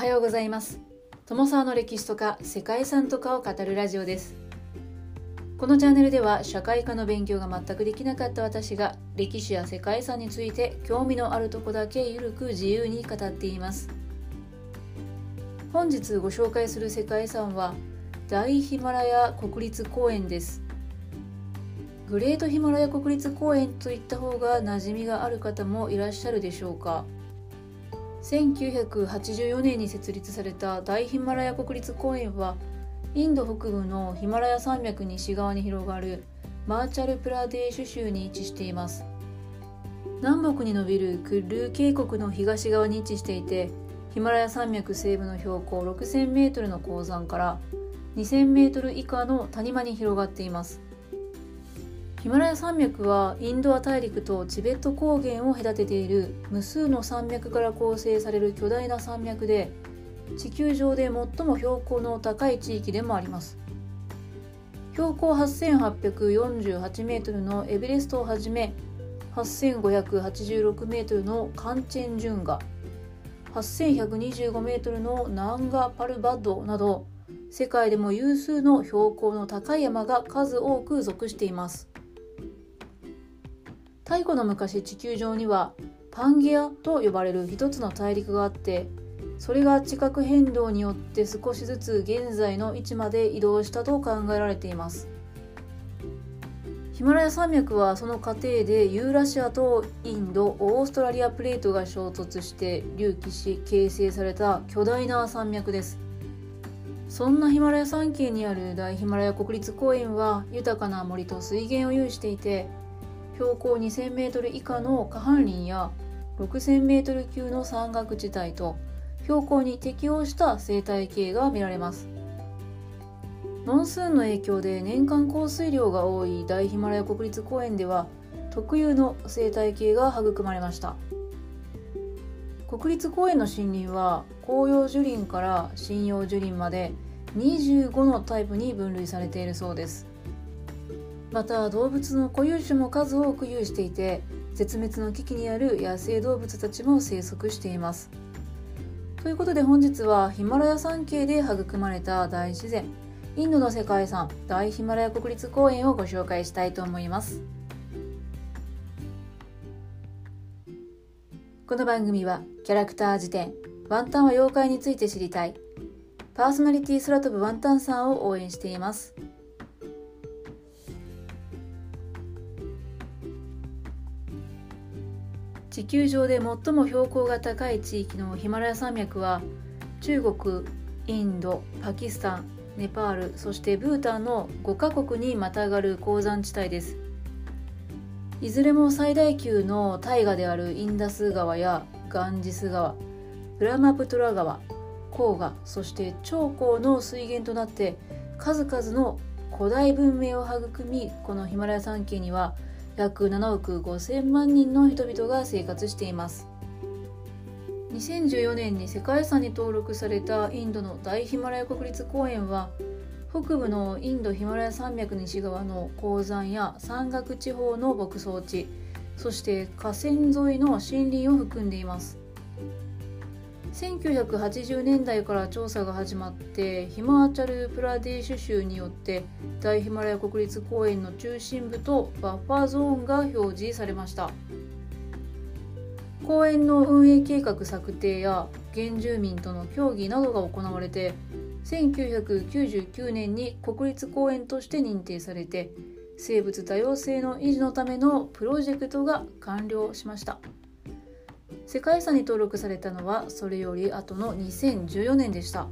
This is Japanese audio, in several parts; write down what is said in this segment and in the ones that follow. はようございます。友沢の歴史とか世界遺産とかを語るラジオです。このチャンネルでは社会科の勉強が全くできなかった私が歴史や世界遺産について興味のあるとこだけゆるく自由に語っています。本日ご紹介する世界遺産は大ヒマラヤ国立公園です。グレートヒマラヤ国立公園といった方が馴染みがある方もいらっしゃるでしょうか。1984年に設立された大ヒマラヤ国立公園は、インド北部のヒマラヤ山脈西側に広がるマーチャルプラデーシュ州に位置しています。南北に伸びるクルー渓谷の東側に位置していて、ヒマラヤ山脈西部の標高 6000メートルの高山から2000メートル以下の谷間に広がっています。ヒマラヤ山脈はインドア大陸とチベット高原を隔てている無数の山脈から構成される巨大な山脈で、地球上で最も標高の高い地域でもあります。標高 8848 メートルのエベレストをはじめ、8586メートルのカンチェンジュンガ、8125メートルのナンガパルバッドなど、世界でも有数の標高の高い山が数多く属しています。太古の昔、地球上にはパンゲアと呼ばれる一つの大陸があって、それが地殻変動によって少しずつ現在の位置まで移動したと考えられています。ヒマラヤ山脈はその過程でユーラシアとインド・オーストラリアプレートが衝突して隆起し形成された巨大な山脈です。そんなヒマラヤ山系にある大ヒマラヤ国立公園は豊かな森と水源を有していて、標高 2000メートル以下の下半林や 6000メートル級の山岳地帯と標高に適応した生態系が見られます。モンスーンの影響で年間降水量が多い大ヒマラヤ国立公園では特有の生態系が育まれました。国立公園の森林は広葉樹林から針葉樹林まで25のタイプに分類されているそうです。また動物の固有種も数多く有していて、絶滅の危機にある野生動物たちも生息しています。ということで本日はヒマラヤ山系で育まれた大自然、インドの世界遺産大ヒマラヤ国立公園をご紹介したいと思います。この番組はキャラクター辞典、ワンタンは妖怪について知りたい、パーソナリティ空飛ぶワンタンさんを応援しています。地球上で最も標高が高い地域のヒマラヤ山脈は中国、インド、パキスタン、ネパール、そしてブータンの5カ国にまたがる高山地帯です。いずれも最大級の大河であるインダス川やガンジス川、ブラマプトラ川、黄河、そして長江の水源となって数々の古代文明を育み、このヒマラヤ山系には約7億5000万人の人々が生活しています。2014年に世界遺産に登録されたインドの大ヒマラヤ国立公園は、北部のインドヒマラヤ山脈西側の高山や山岳地方の牧草地、そして河川沿いの森林を含んでいます。1980年代から調査が始まって、ヒマーチャルプラデーシュ州によって大ヒマラヤ国立公園の中心部とバッファーゾーンが表示されました。公園の運営計画策定や原住民との協議などが行われて、1999年に国立公園として認定されて、生物多様性の維持のためのプロジェクトが完了しました。世界遺産に登録されたのはそれより後の2014年でした。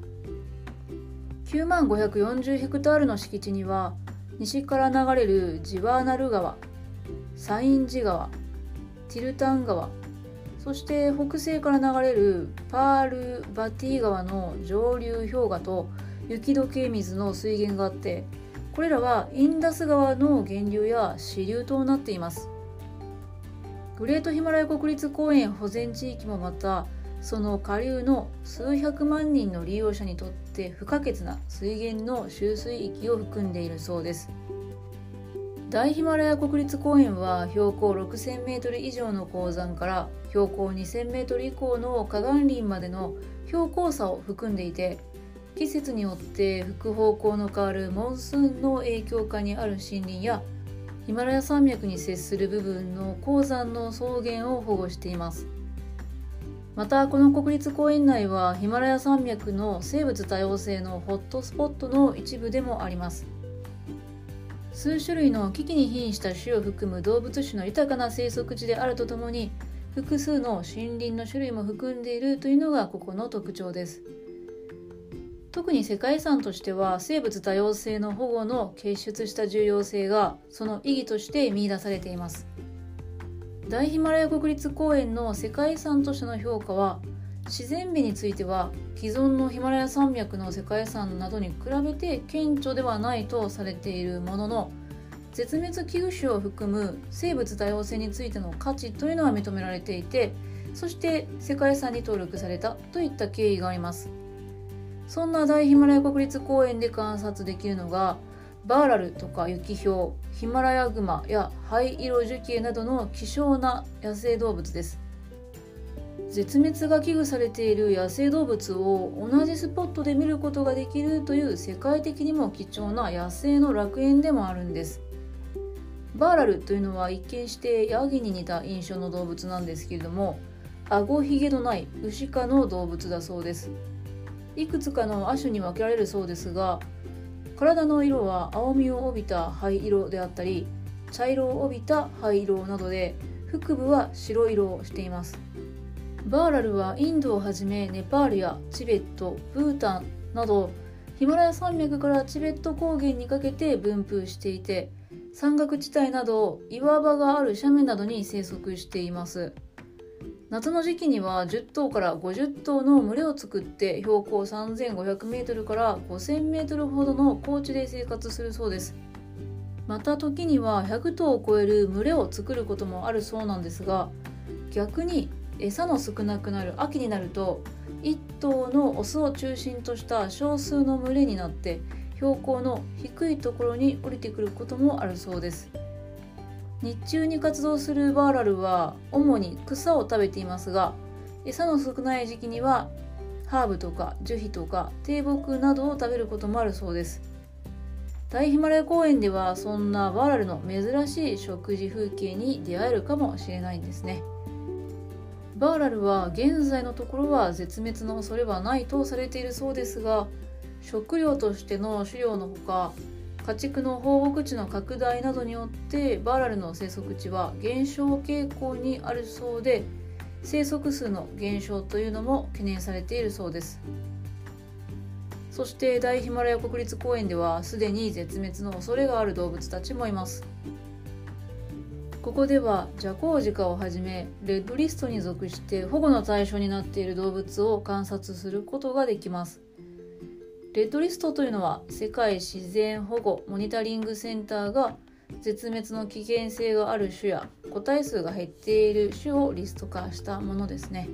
9万540ヘクタールの敷地には、西から流れるジワーナル川、サインジ川、ティルタン川、そして北西から流れるパール・バティ川の上流氷河と雪解け水の水源があって、これらはインダス川の源流や支流となっています。グレートヒマラヤ国立公園保全地域もまた、その下流の数百万人の利用者にとって不可欠な水源の集水域を含んでいるそうです。大ヒマラヤ国立公園は標高 6000 メートル以上の高山から標高 2000 メートル以降の河岸林までの標高差を含んでいて、季節によって吹く方向の変わるモンスーンの影響下にある森林やヒマラヤ山脈に接する部分の高山の草原を保護しています。またこの国立公園内はヒマラヤ山脈の生物多様性のホットスポットの一部でもあります。数種類の危機に瀕した種を含む動物種の豊かな生息地であるとともに、複数の森林の種類も含んでいるというのがここの特徴です。特に世界遺産としては生物多様性の保護の結出した重要性がその意義として見出されています。大ヒマラヤ国立公園の世界遺産としての評価は、自然美については既存のヒマラヤ山脈の世界遺産などに比べて顕著ではないとされているものの、絶滅危惧種を含む生物多様性についての価値というのは認められていて、そして世界遺産に登録されたといった経緯があります。そんな大ヒマラヤ国立公園で観察できるのが、バーラルとかユキヒョウ、ヒマラヤグマやハイイロジュキエなどの希少な野生動物です。絶滅が危惧されている野生動物を同じスポットで見ることができるという世界的にも貴重な野生の楽園でもあるんです。バーラルというのは一見してヤギに似た印象の動物なんですけれども、顎ひげのないウシ科の動物だそうです。いくつかの亜種に分けられるそうですが、体の色は青みを帯びた灰色であったり、茶色を帯びた灰色などで、腹部は白色をしています。バーラルはインドをはじめネパールやチベット、ブータンなどヒマラヤ山脈からチベット高原にかけて分布していて、山岳地帯など岩場がある斜面などに生息しています。夏の時期には10頭から50頭の群れを作って標高 3500 メートルから5000メートルほどの高地で生活するそうです。また時には100頭を超える群れを作ることもあるそうなんですが、逆に餌の少なくなる秋になると1頭のオスを中心とした少数の群れになって標高の低いところに降りてくることもあるそうです。日中に活動するバーラルは主に草を食べていますが、餌の少ない時期にはハーブとか樹皮とか低木などを食べることもあるそうです。大ヒマラヤ公園ではそんなバーラルの珍しい食事風景に出会えるかもしれないんですね。バーラルは現在のところは絶滅の恐れはないとされているそうですが、食料としての狩猟のほか、家畜の放牧地の拡大などによってバーラルの生息地は減少傾向にあるそうで、生息数の減少というのも懸念されているそうです。そして大ヒマラヤ国立公園ではすでに絶滅の恐れがある動物たちもいます。ここではジャコウジカをはじめレッドリストに属して保護の対象になっている動物を観察することができます。レッドリストというのは世界自然保護モニタリングセンターが絶滅の危険性がある種や個体数が減っている種をリスト化したものですね。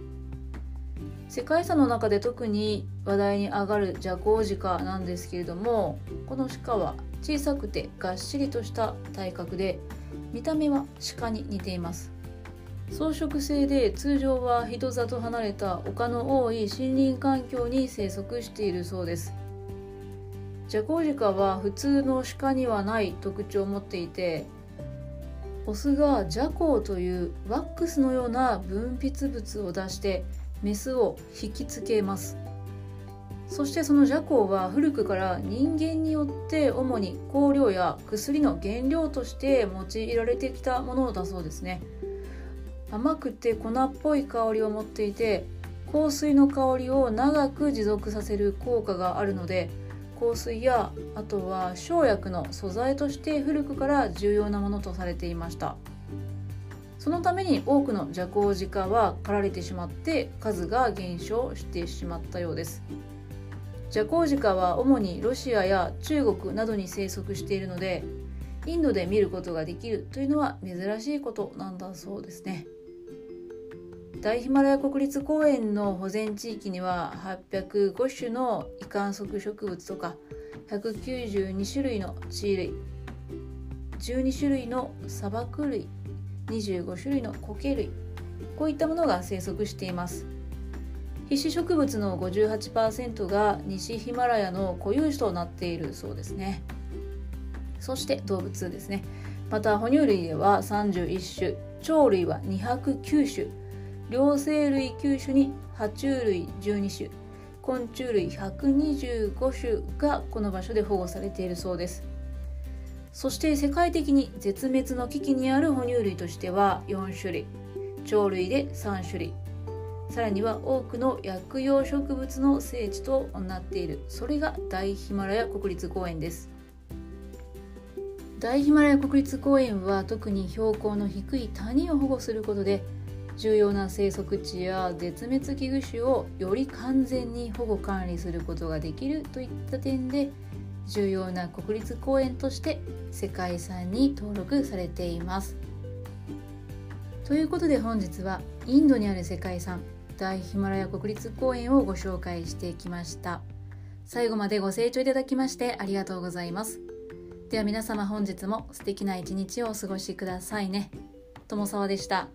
世界遺産の中で特に話題に上がるジャコウジカなんですけれども、この鹿は小さくてがっしりとした体格で、見た目は鹿に似ています。草食性で通常は人里離れた丘の多い森林環境に生息しているそうです。ジャコウジカは普通の鹿にはない特徴を持っていて、オスがジャコウというワックスのような分泌物を出してメスを引きつけます。そしてそのジャコウは古くから人間によって主に香料や薬の原料として用いられてきたものだそうですね。甘くて粉っぽい香りを持っていて、香水の香りを長く持続させる効果があるので、香水やあとは生薬の素材として古くから重要なものとされていました。そのために多くのジャコウジカは狩られてしまって数が減少してしまったようです。ジャコウジカは主にロシアや中国などに生息しているので、インドで見ることができるというのは珍しいことなんだそうですね。大ヒマラヤ国立公園の保全地域には805種の異観測植物とか192種類の地衣類、12種類の砂漠類、25種類の苔類、こういったものが生息しています。必死植物の 58% が西ヒマラヤの固有種となっているそうですね。そして動物ですね。また哺乳類では31種、鳥類は209種、両生類9種に爬虫類12種、昆虫類125種がこの場所で保護されているそうです。そして世界的に絶滅の危機にある哺乳類としては4種類、鳥類で3種類、さらには多くの薬用植物の聖地となっている。それが大ヒマラヤ国立公園です。大ヒマラヤ国立公園は特に標高の低い谷を保護することで、重要な生息地や絶滅危惧種をより完全に保護管理することができるといった点で、重要な国立公園として世界遺産に登録されています。ということで本日はインドにある世界遺産大ヒマラヤ国立公園をご紹介してきました。最後までご清聴いただきましてありがとうございます。では皆様、本日も素敵な一日をお過ごしくださいね。友沢でした。